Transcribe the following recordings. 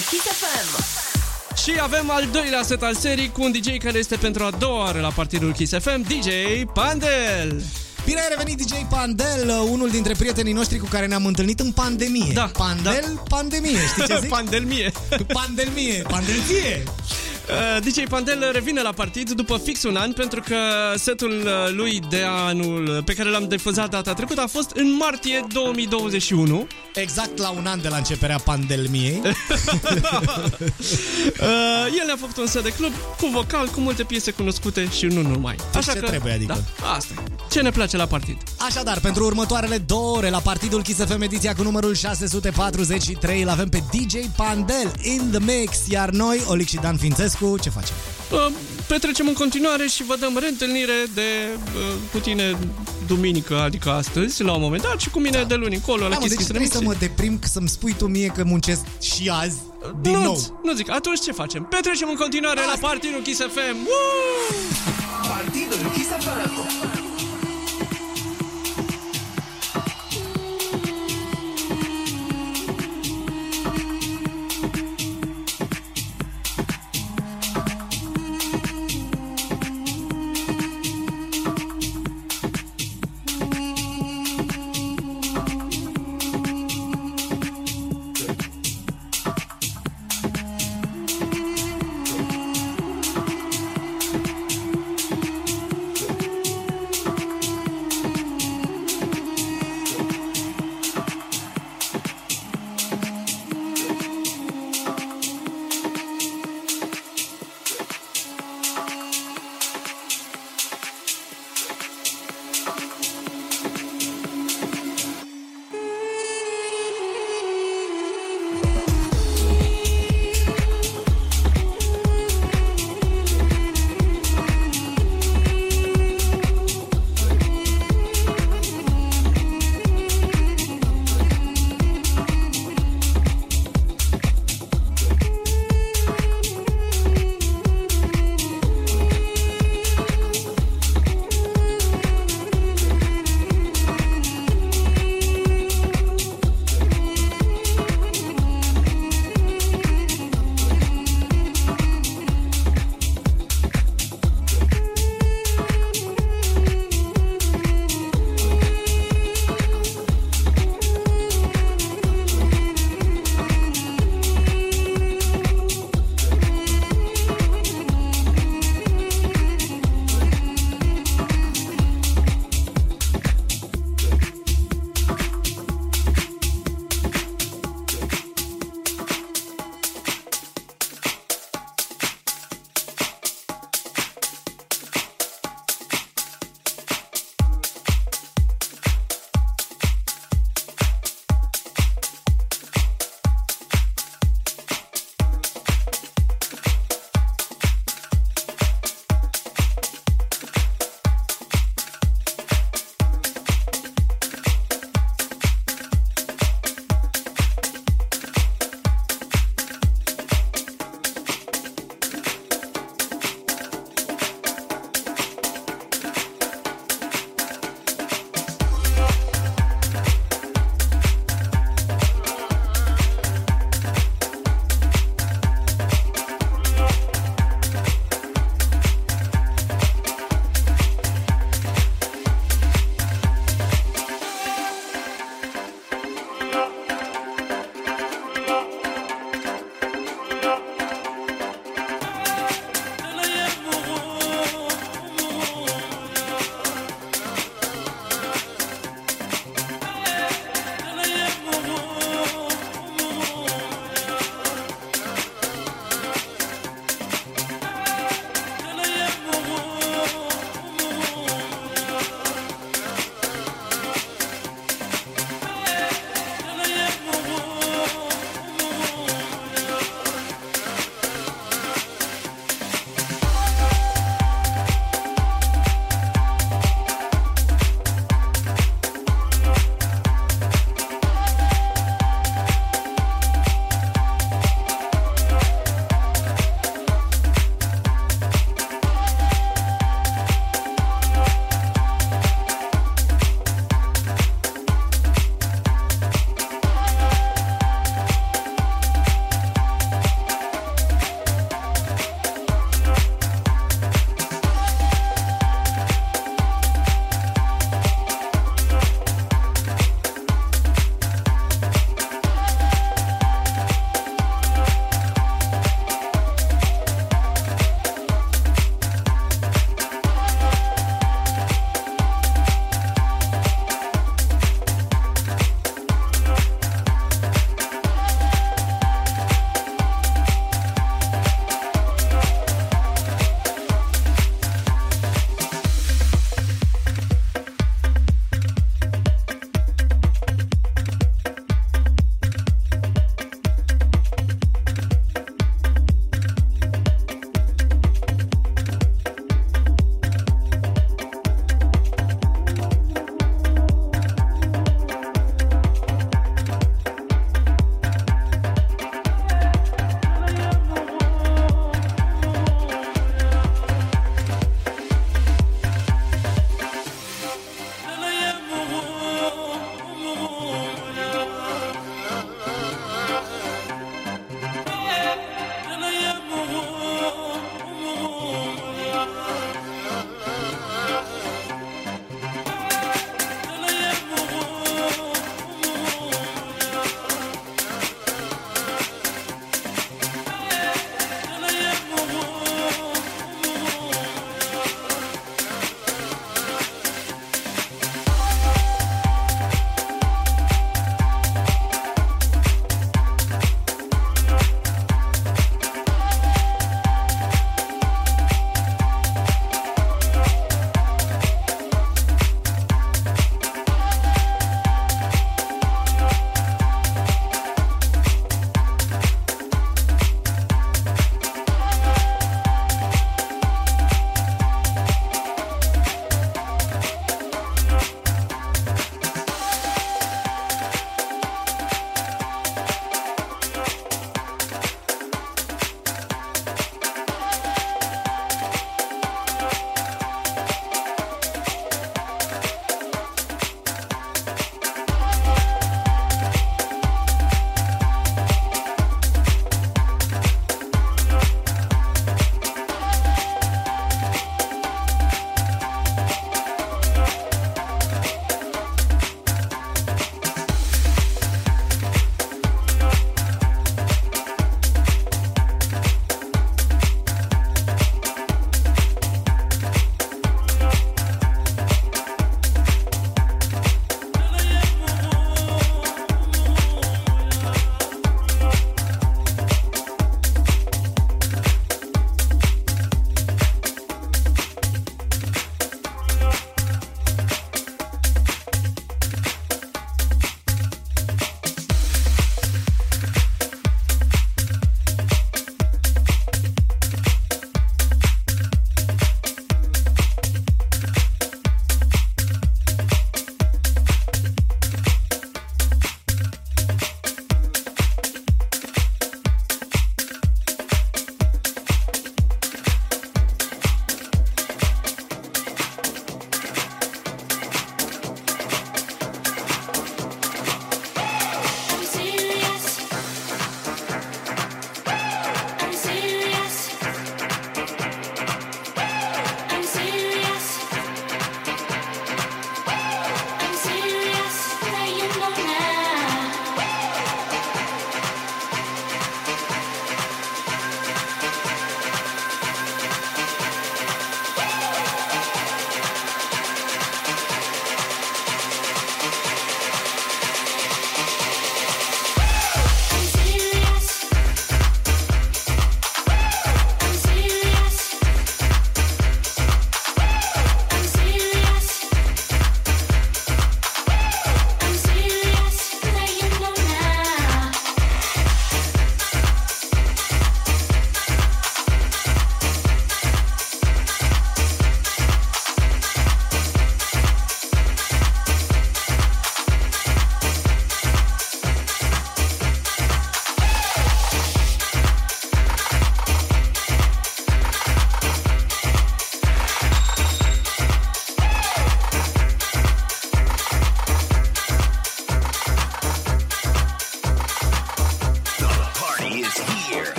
Kiss FM. Și avem al doilea set al serii cu un DJ care este pentru a doua oară la Partydul Kiss FM, DJ Pandel. Bine ai revenit, DJ Pandel, unul dintre prietenii noștri cu care ne-am întâlnit în pandemie. Da, Pandel, da. Pandemie, știi ce zic? Pandelmie. DJ Pandel revine la partid după fix un an, pentru că setul lui de anul pe care l-am difuzat data trecută a fost în martie 2021. Exact la un an de la începerea pandemiei. El a făcut un set de club cu vocal, cu multe piese cunoscute și nu numai. Așa ce că trebuie, adică. Da, asta. Ce ne place la partid. Așadar, pentru următoarele două ore la Partydul Kiss FM, ediția cu numărul 643, îl avem pe DJ Pandel in the mix, iar noi, Olic și Dan Fințescu, ce facem? Petrecem în continuare și vă dăm reîntâlnire cu tine duminică, adică astăzi, la un moment dat, și cu mine de luni încolo. Deci trebuie să mă deprim că să-mi spui tu mie că muncesc și azi din nou. Nu zic, atunci ce facem? Petrecem în continuare la Partydul Kiss FM. Partydul Kiss FM.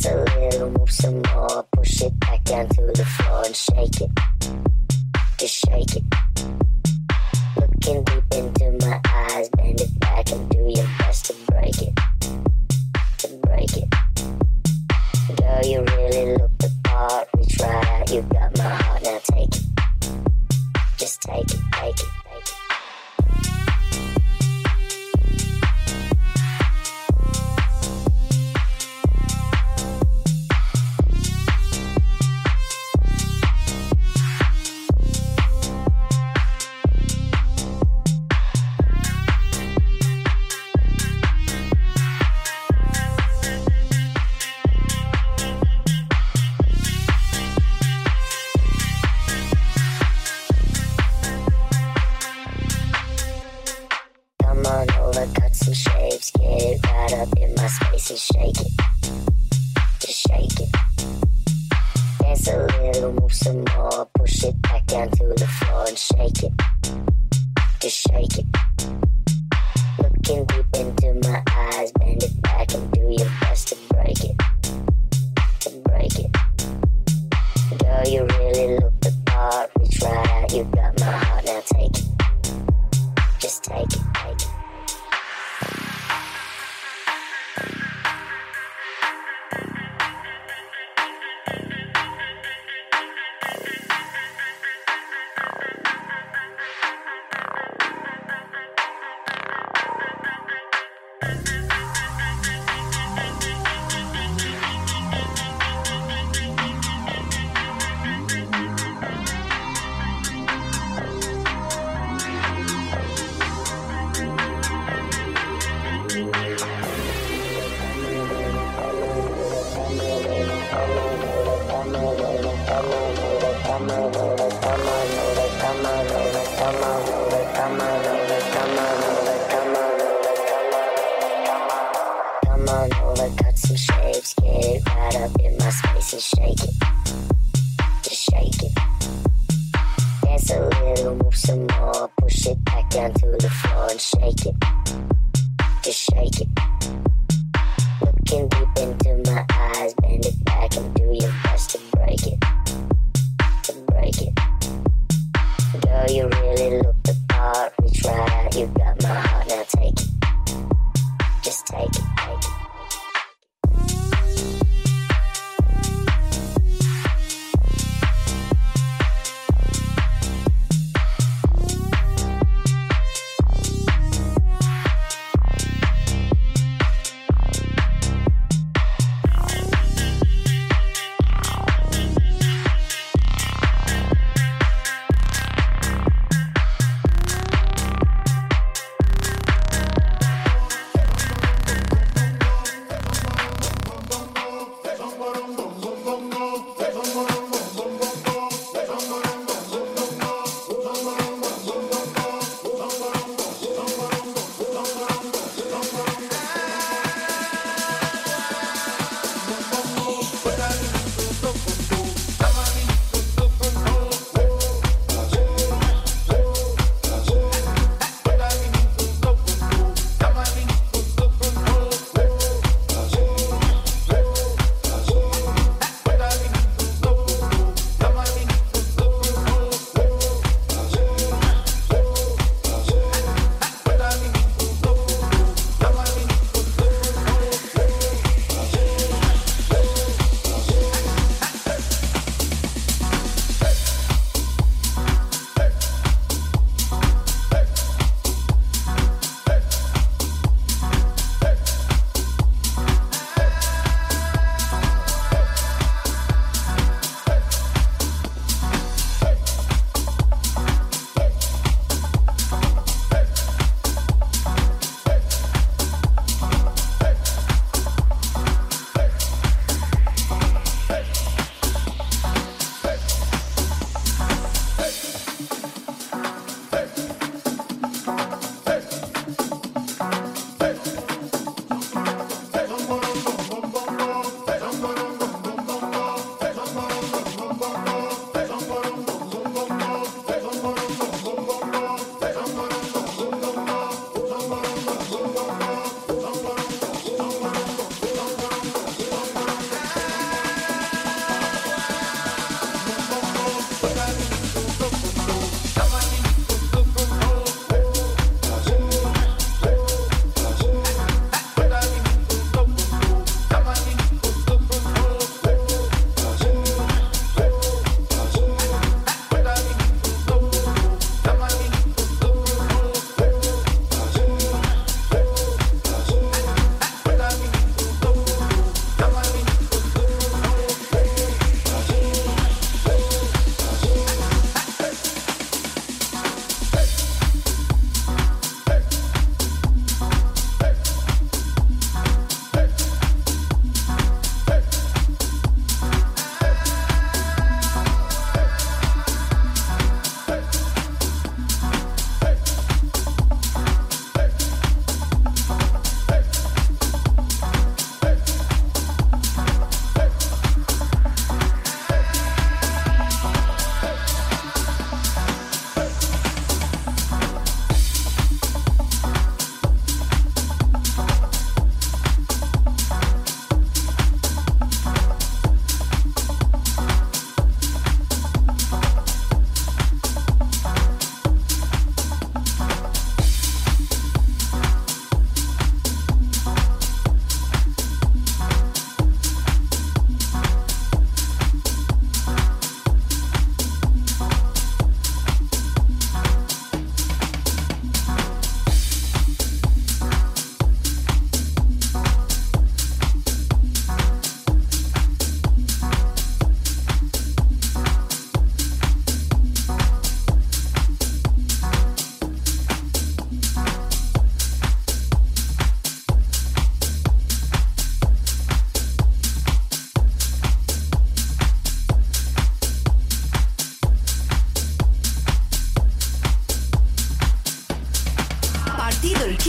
dance a little, move some more. Push it back down to the floor and shake it. Just shake it. Looking deep into my eyes, bend it back and do your best to break it. To break it. Girl, you really look the part. We tried, you got my heart, now take it. Just take it, take it.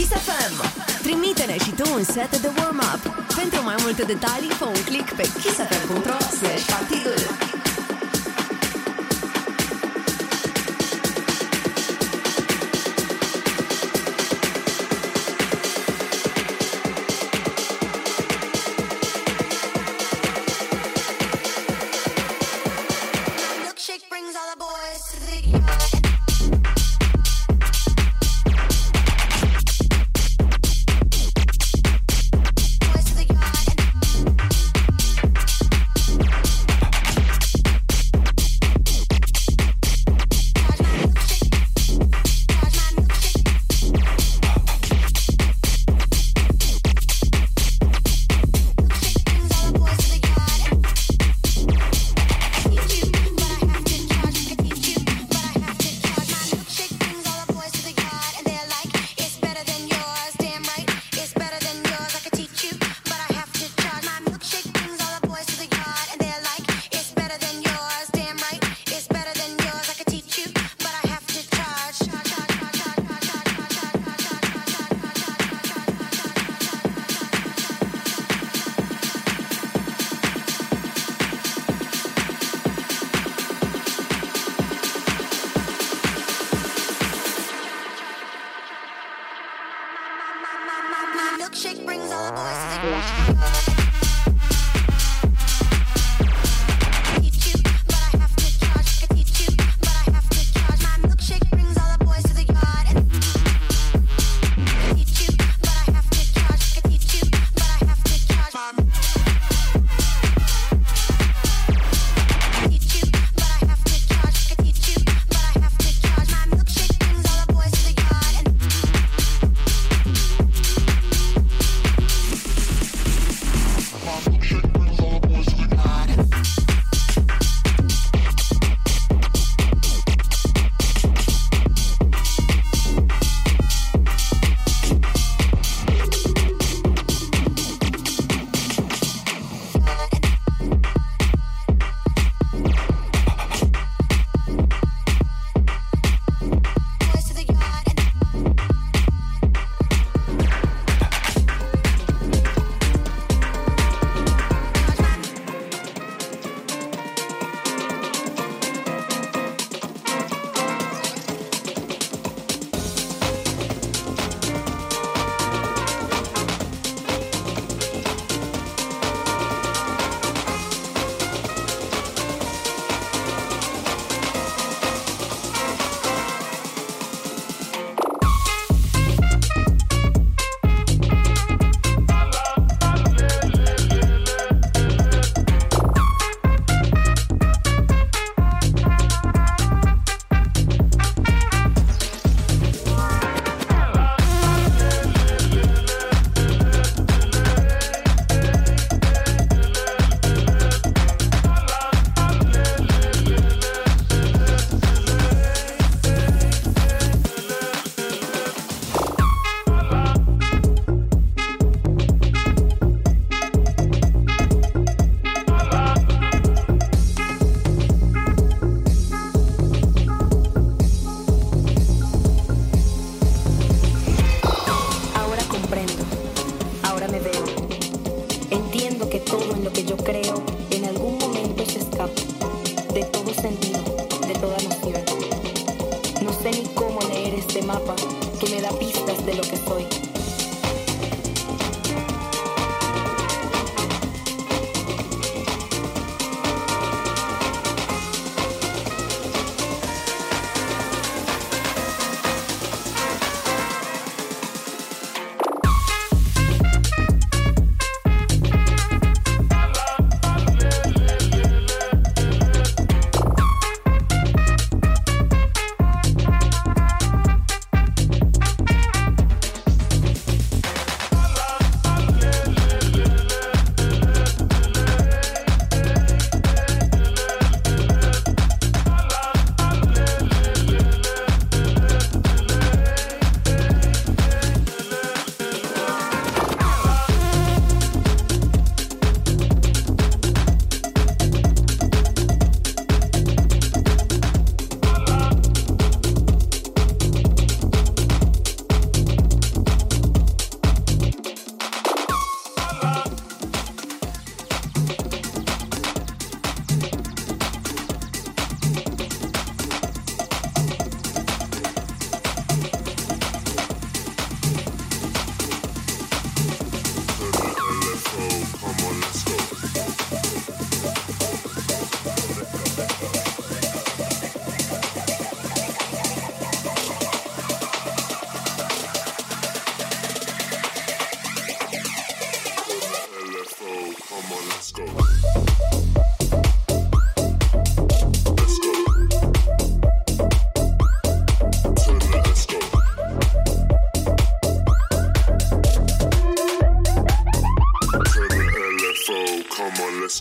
Kiss FM. Trimite-ne și tu un set de warm-up. Pentru mai multe detalii, fă un click pe kissfm.ro/partydul.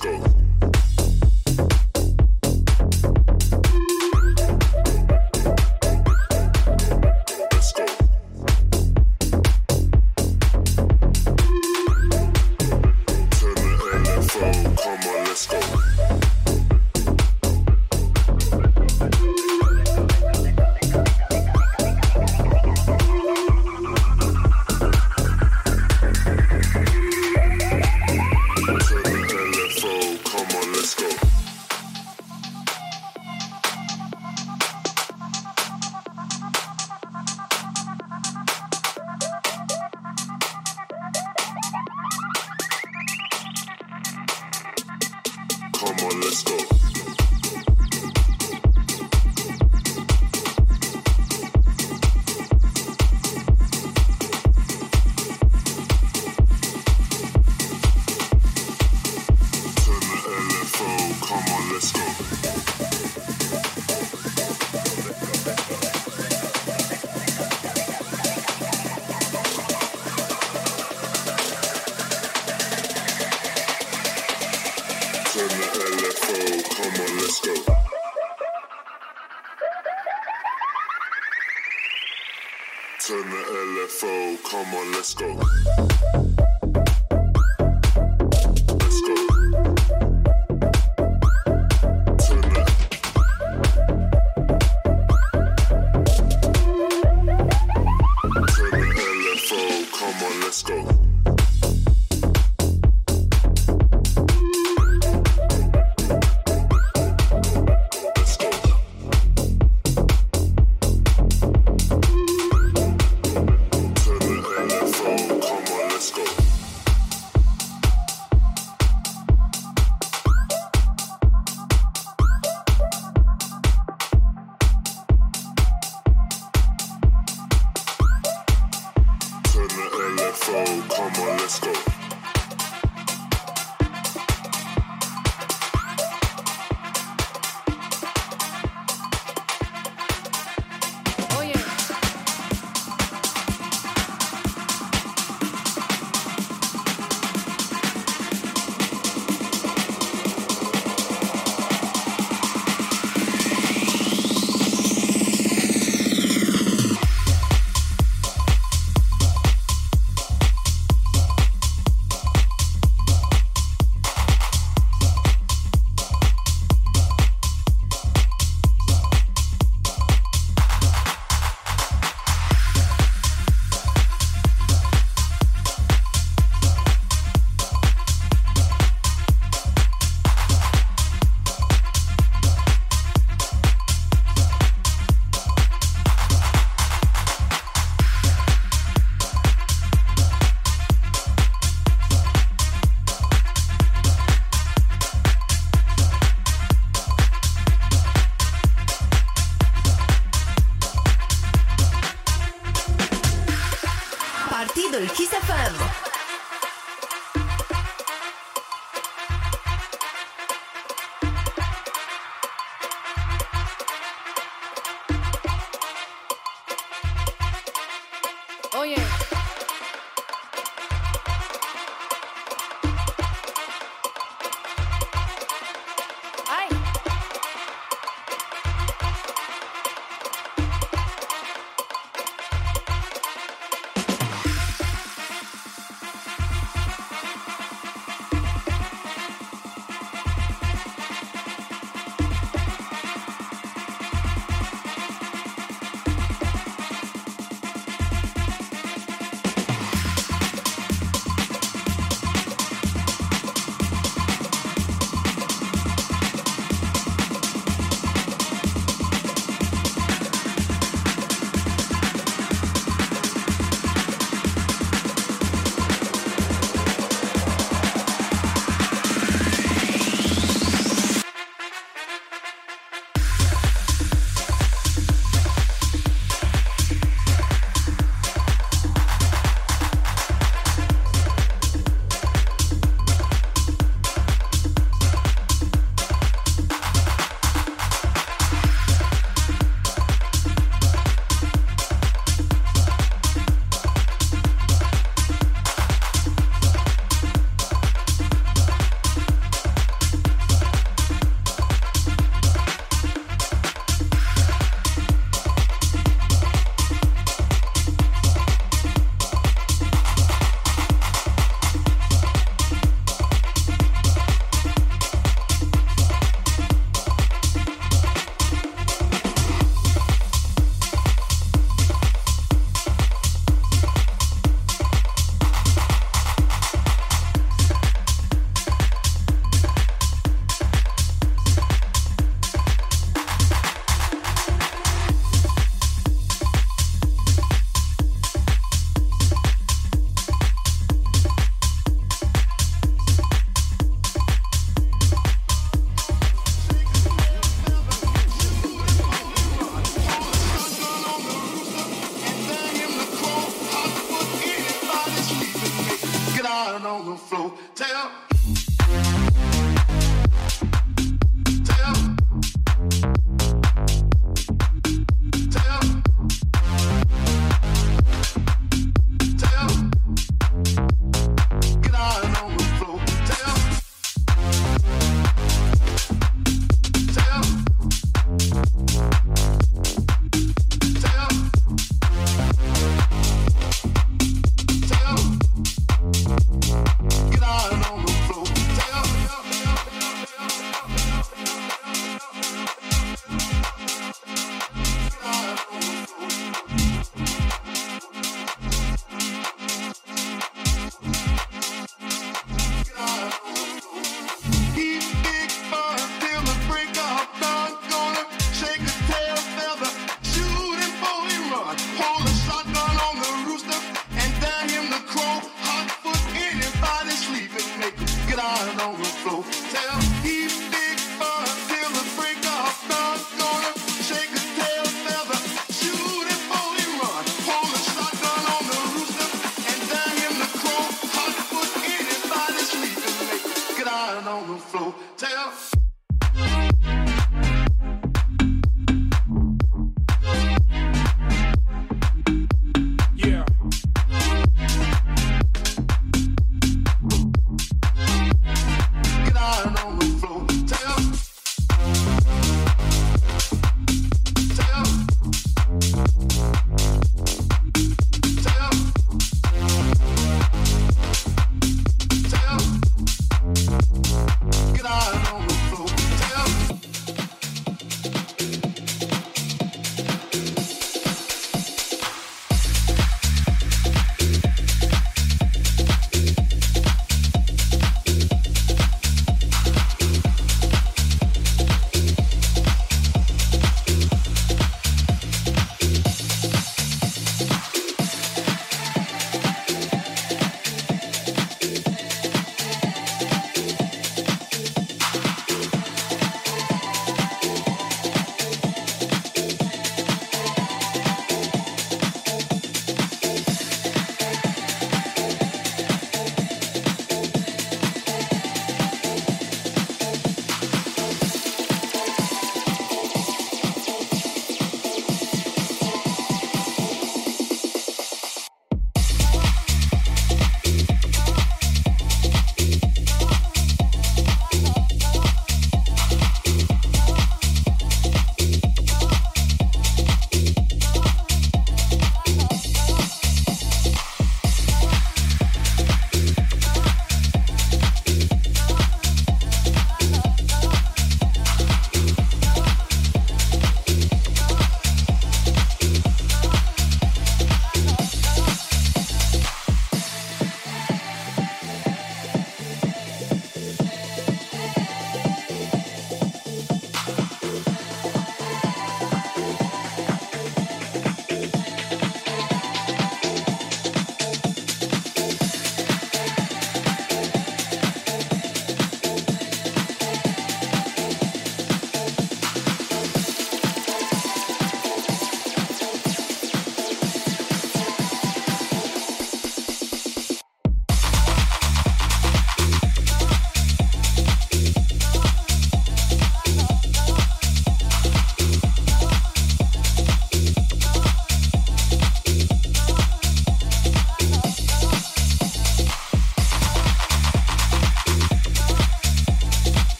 Let's go.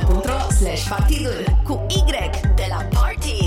kissfm.ro/partidul cu Y de la Party.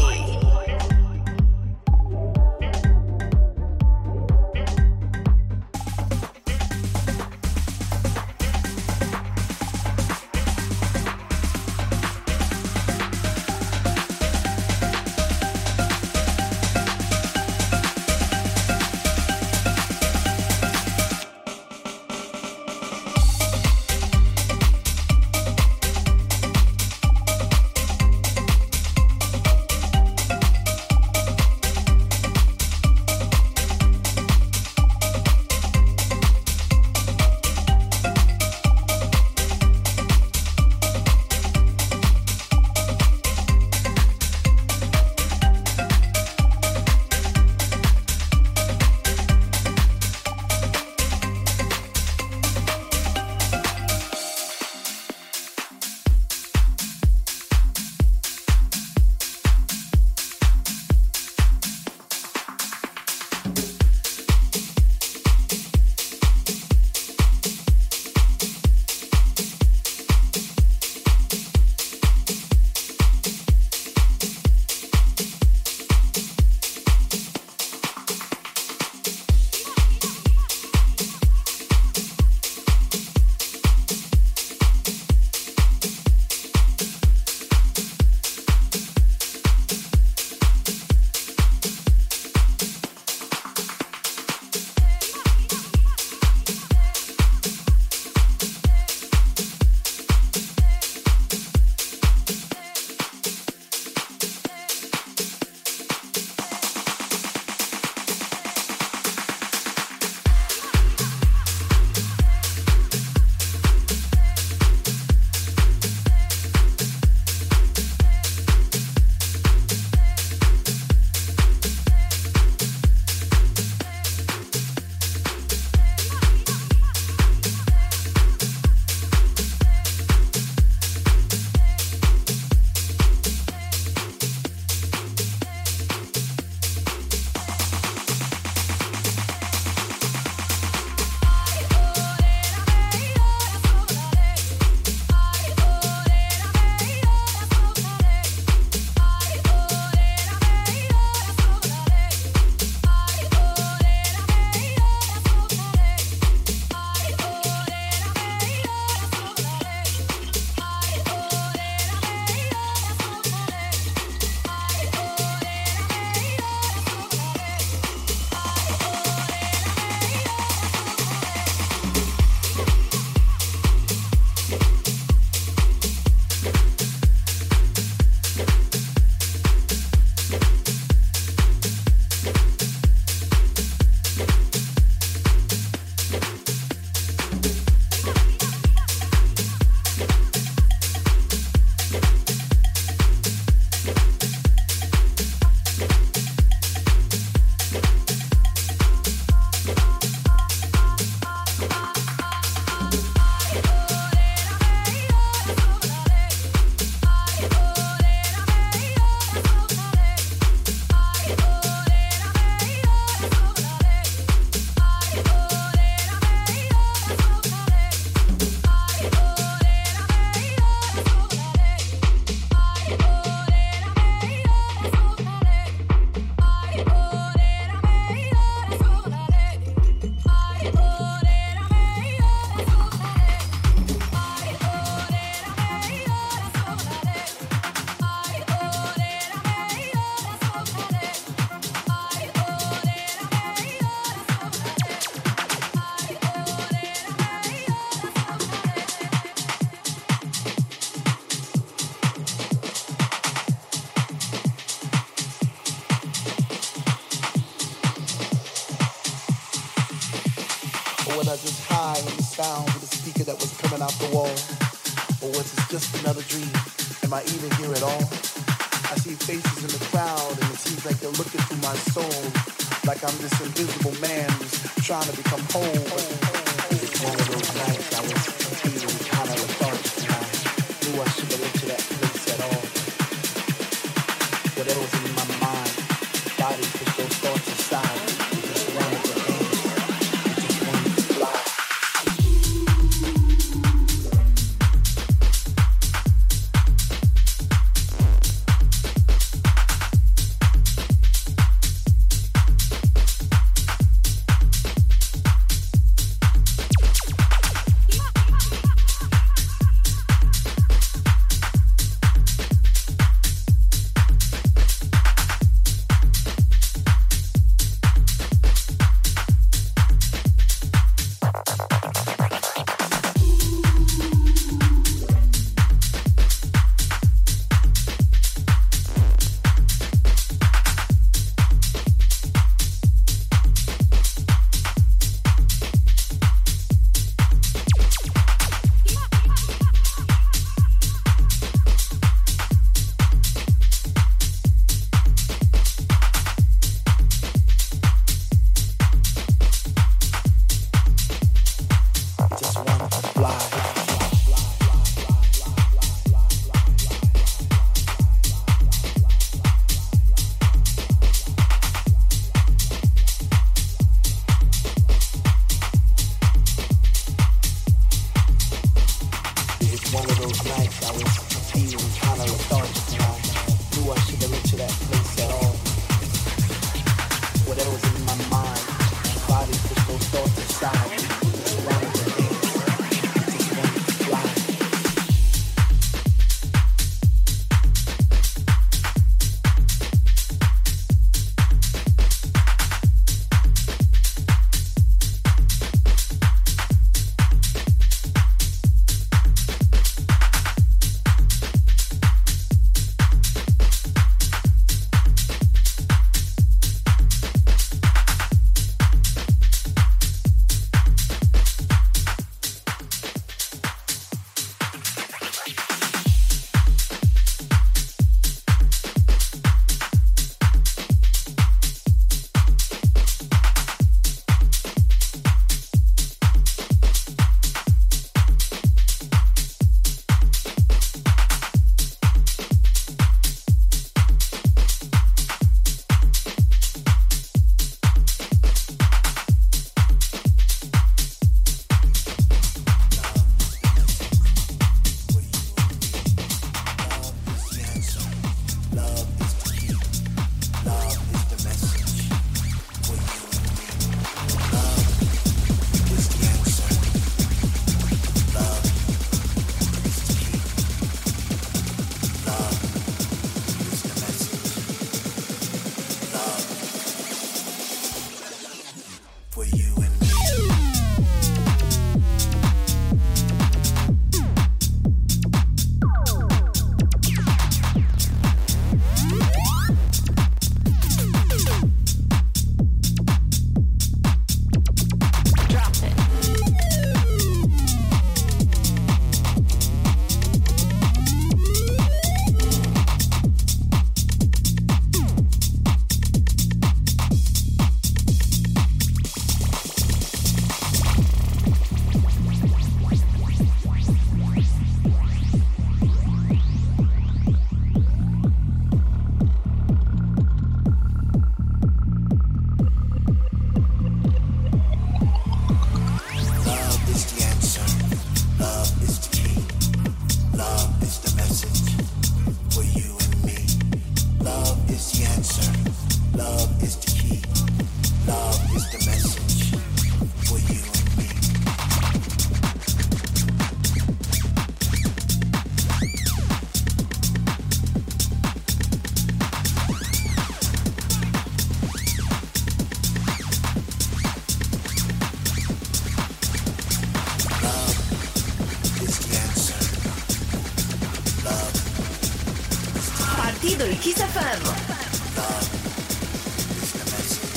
Partydul Kiss FM. Love is the message.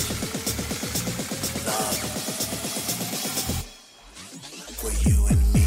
Love. For you and me.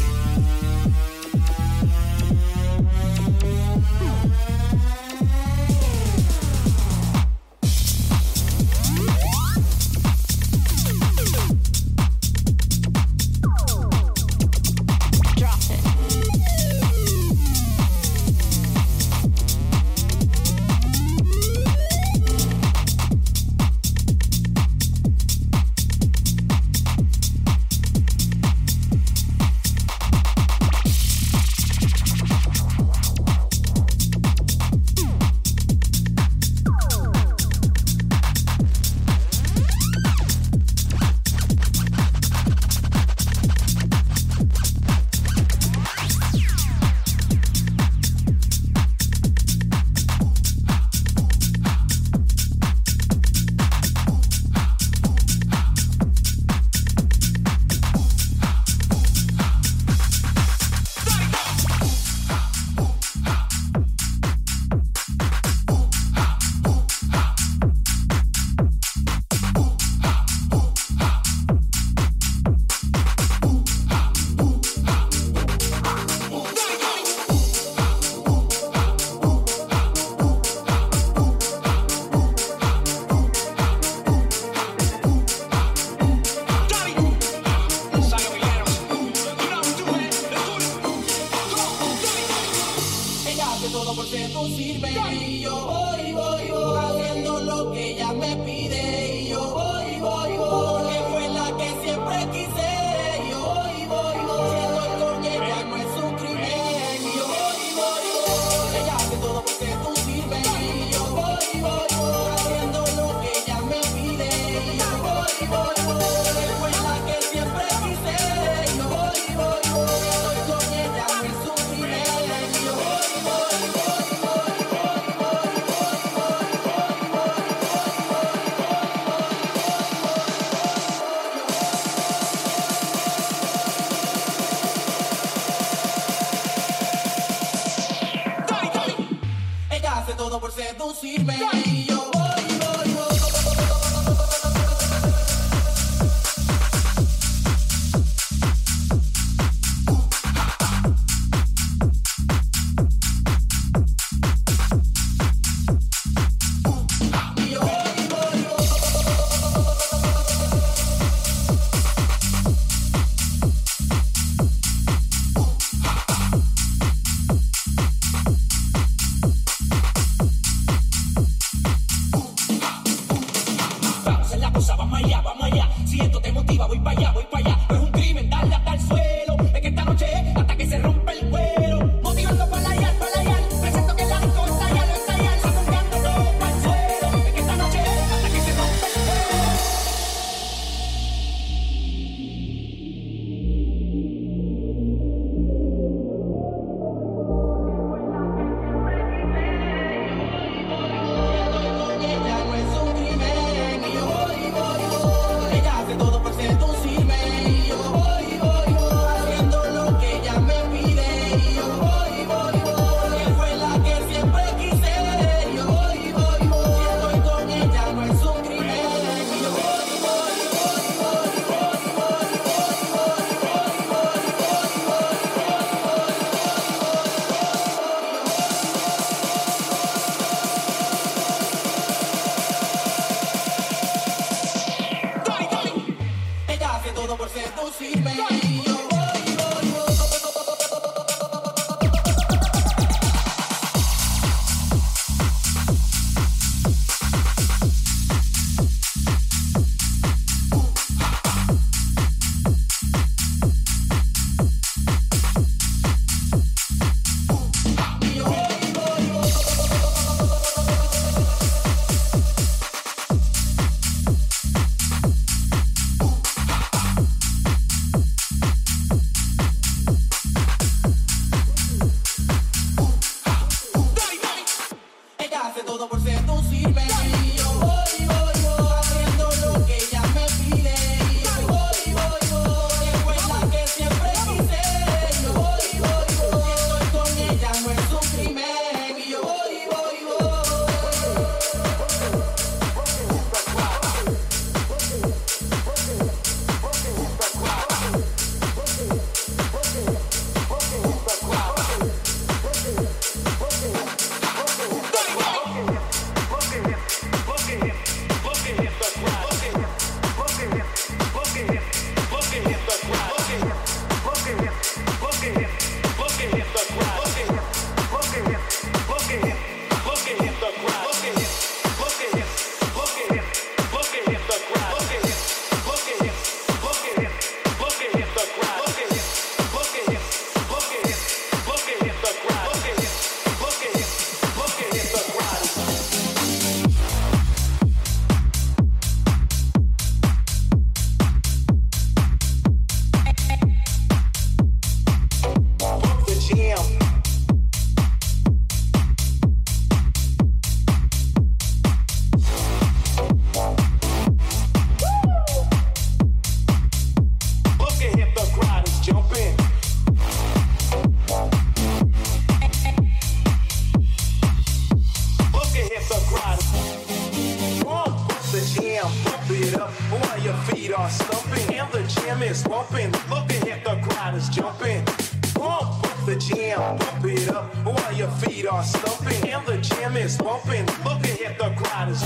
the jam, pump it up while your feet are stumping and the jam is bumping. Looking at the crowd is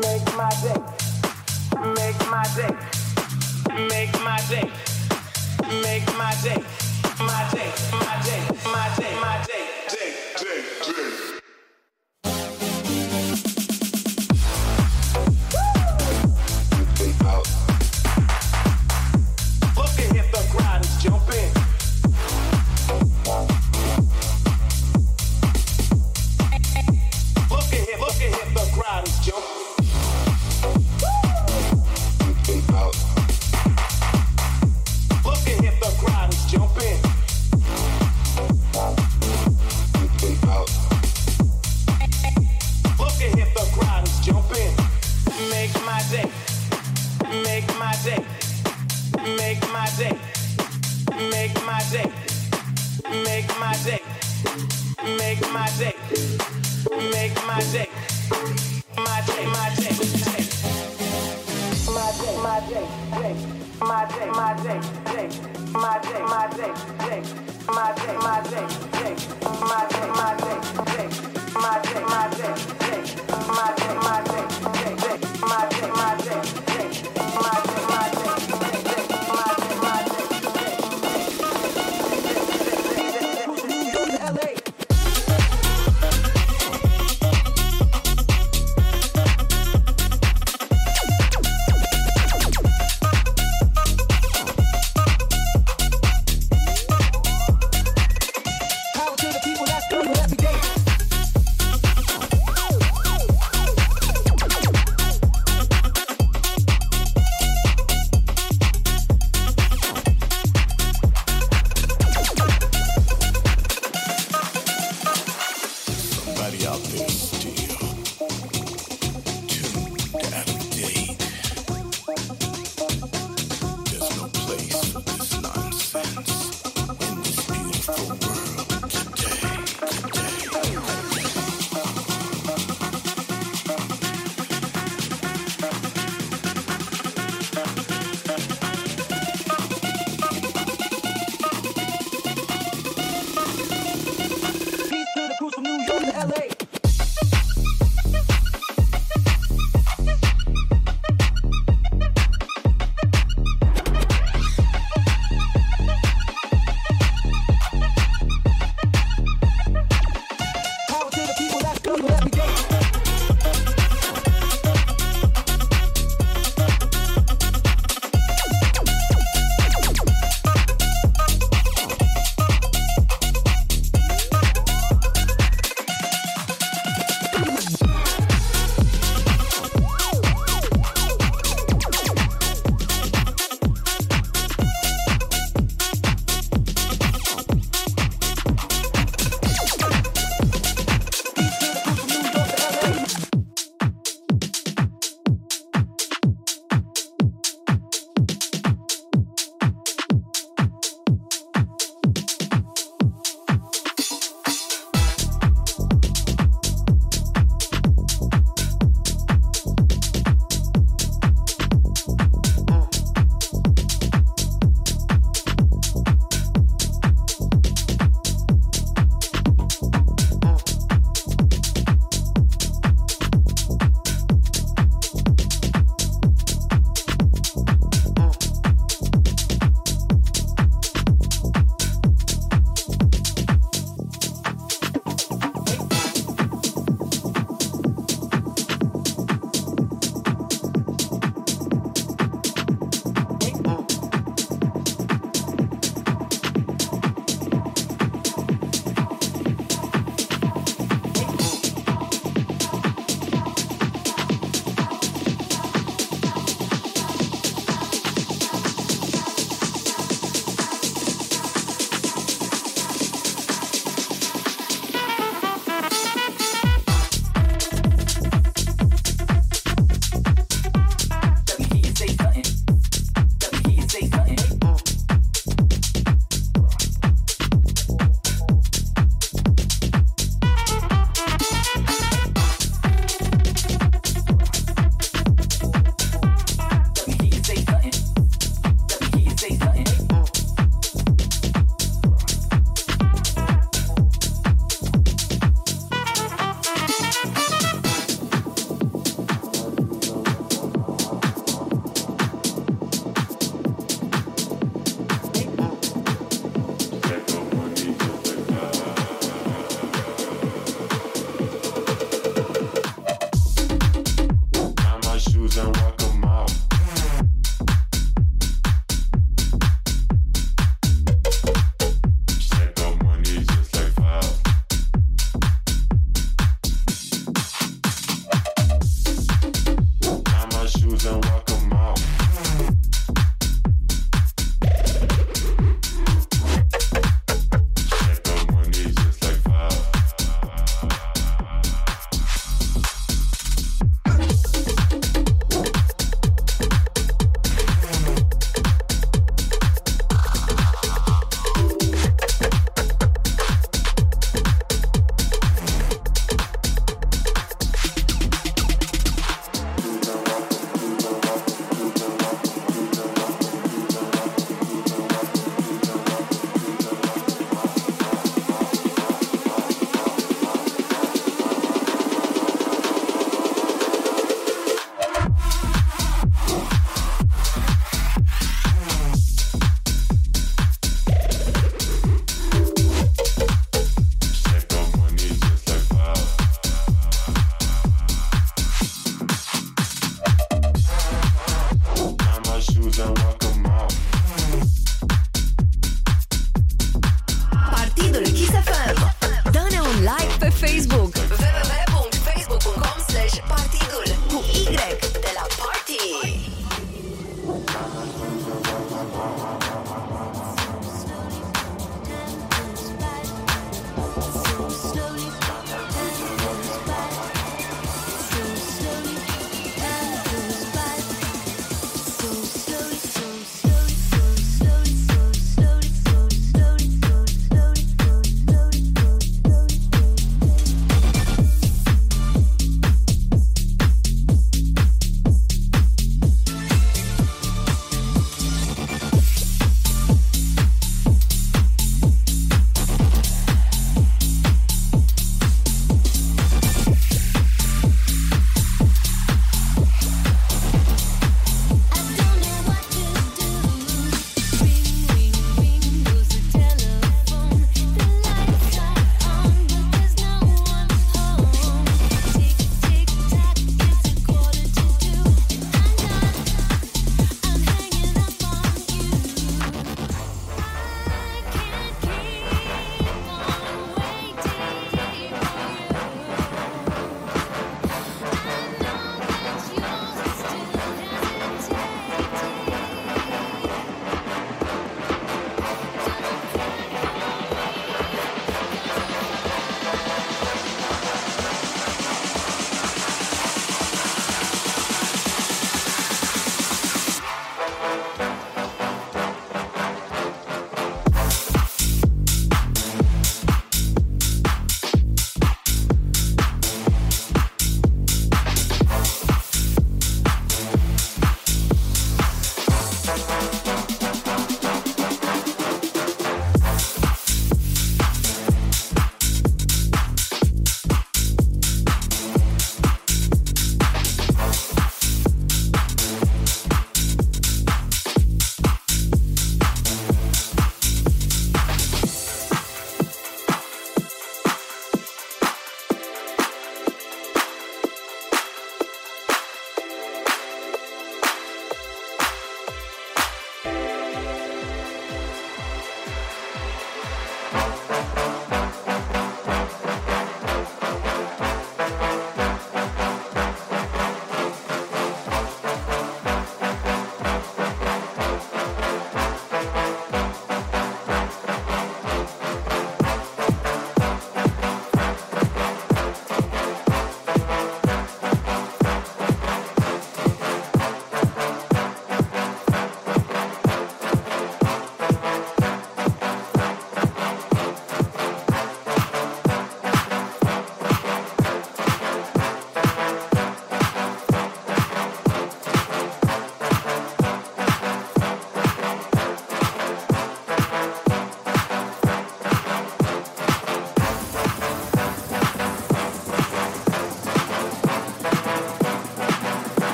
make my day, make my day, make my day, make my day, make my day, make my day, my day, my day, my day, my day, day, day, day.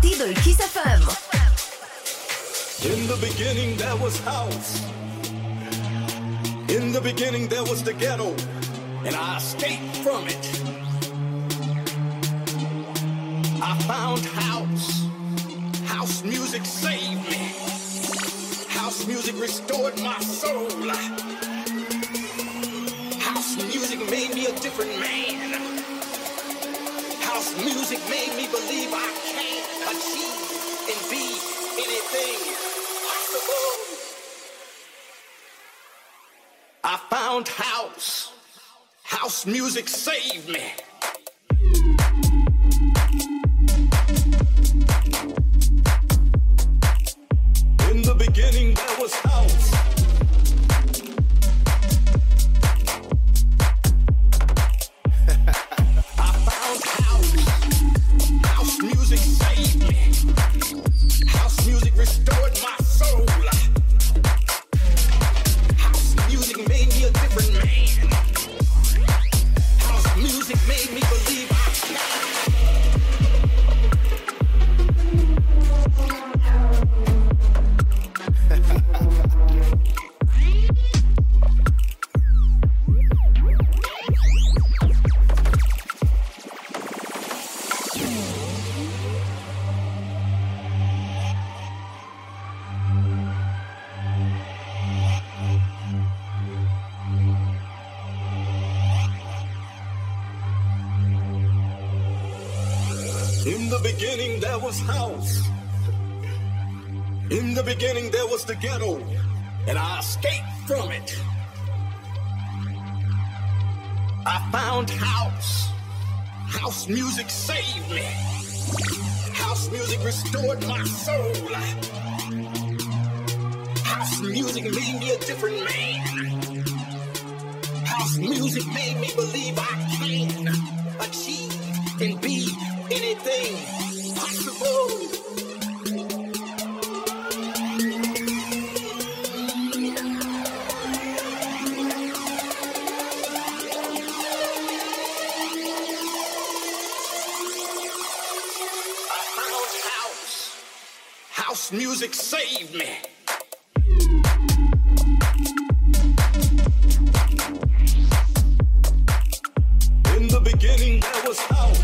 Partydul Kiss FM. In the beginning there was house. In the beginning there was the ghetto, and I escaped from it. I found house. House music saved me. House music restored my soul. House music made me a different man. House music made me believe I can achieve and be anything possible. I found house. House music saved me. In the beginning, there was house. I found house. House music saved me. House music restored my soul. House music made me a different man. House music made me believe I can. House. In the beginning there was the ghetto, and I escaped from it. I found house. House music saved me. House music restored my soul. House music made me a different man. House music made me believe I can achieve and be anything. Whoa! I found house. House music saved me. In the beginning, there was house.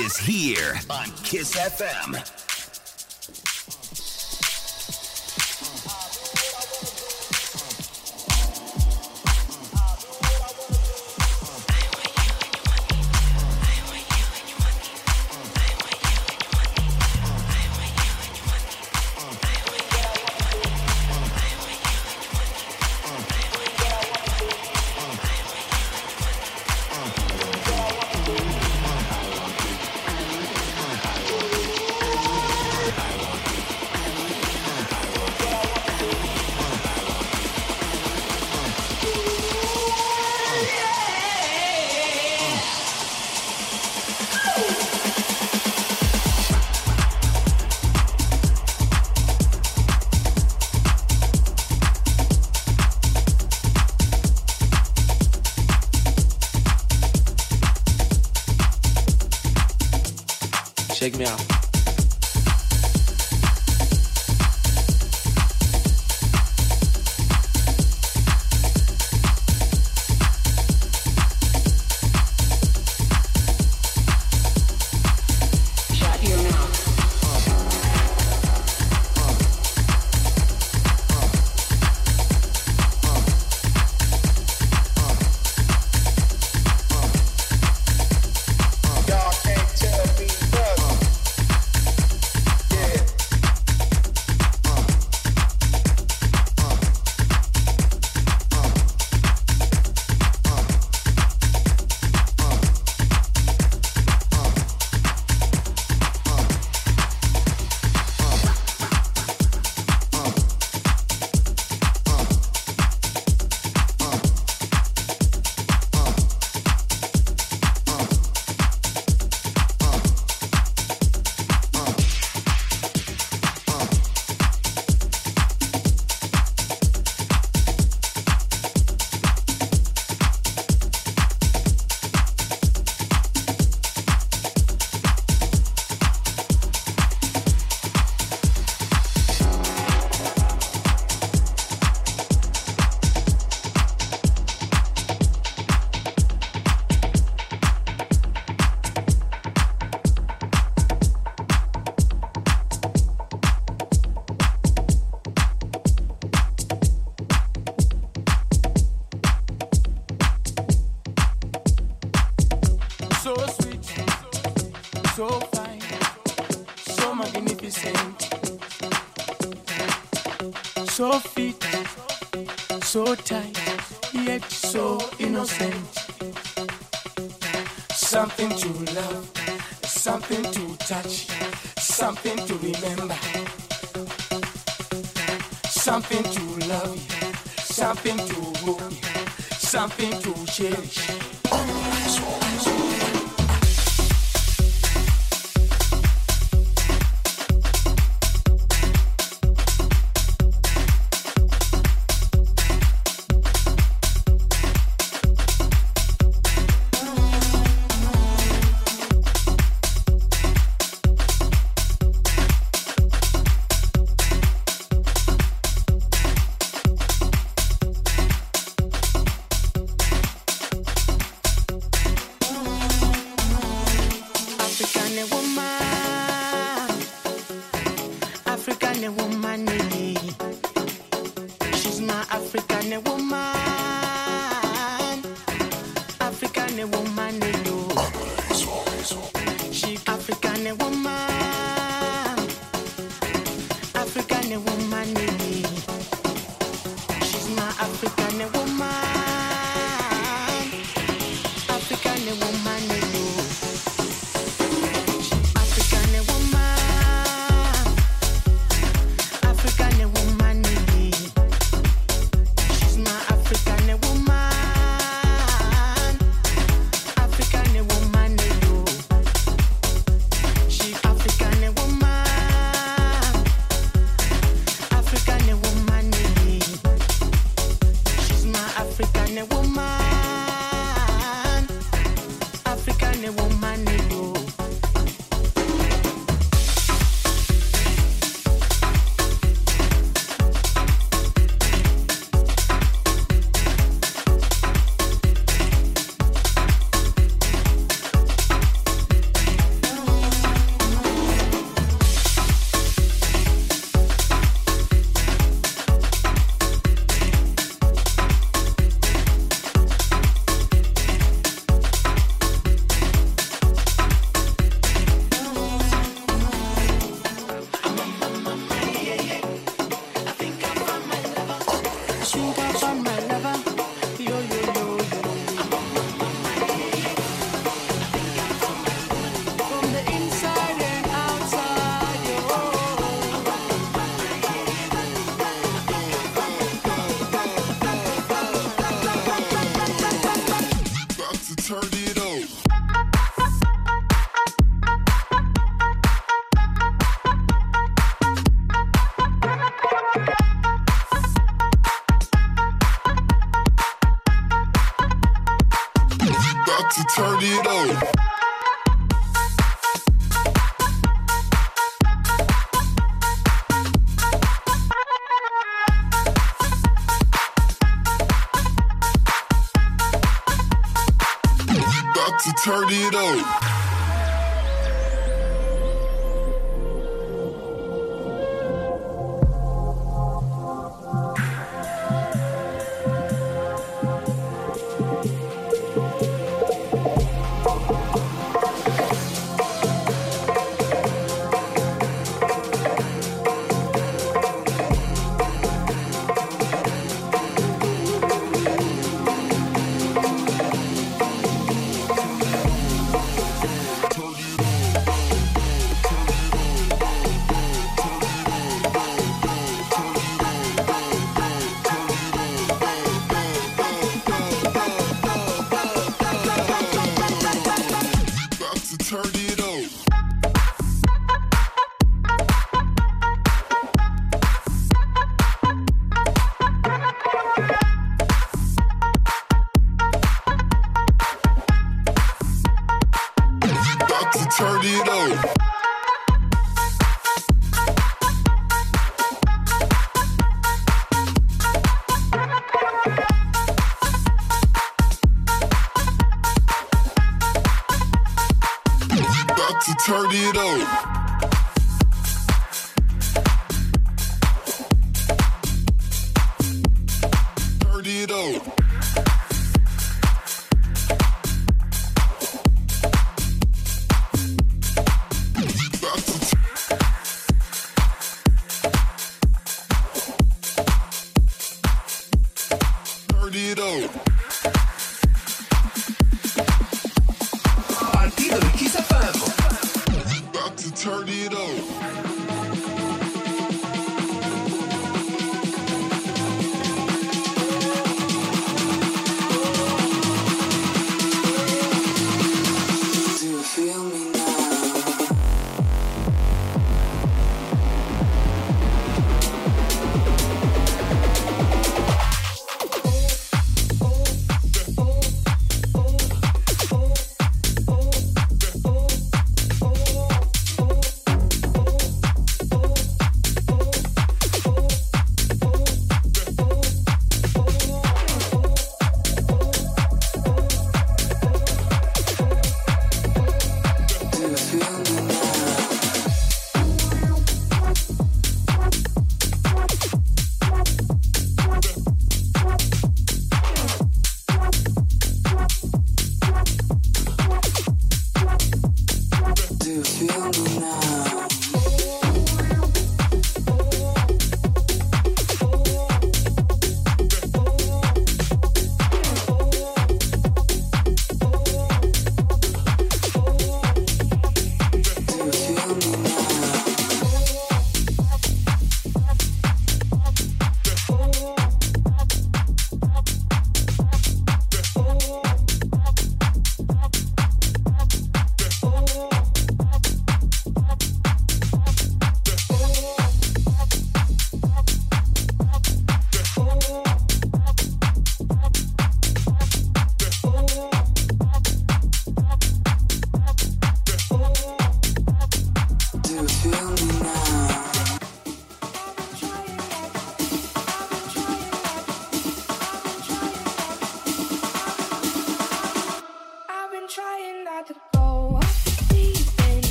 is here on Kiss FM. Take me out.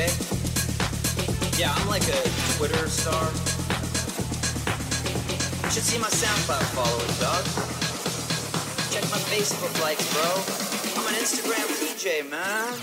DJ? Yeah, I'm like a Twitter star. You should see my SoundCloud followers, dog. Check my Facebook likes, bro. I'm an Instagram DJ, man.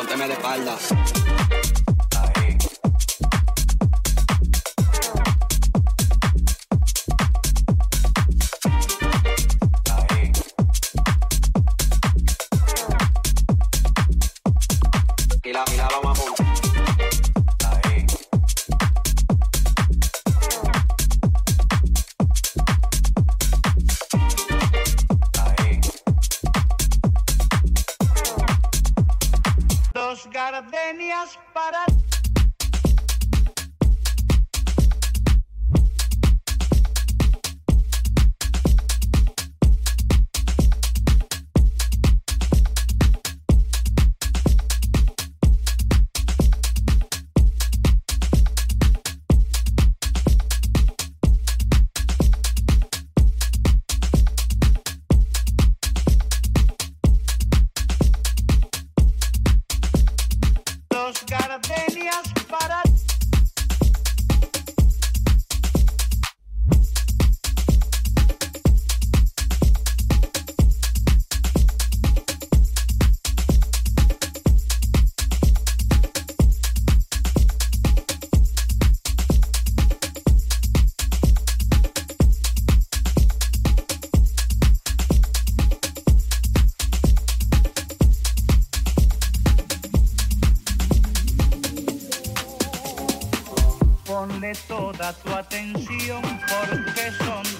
pónteme de espalda. Ponle toda tu atención porque son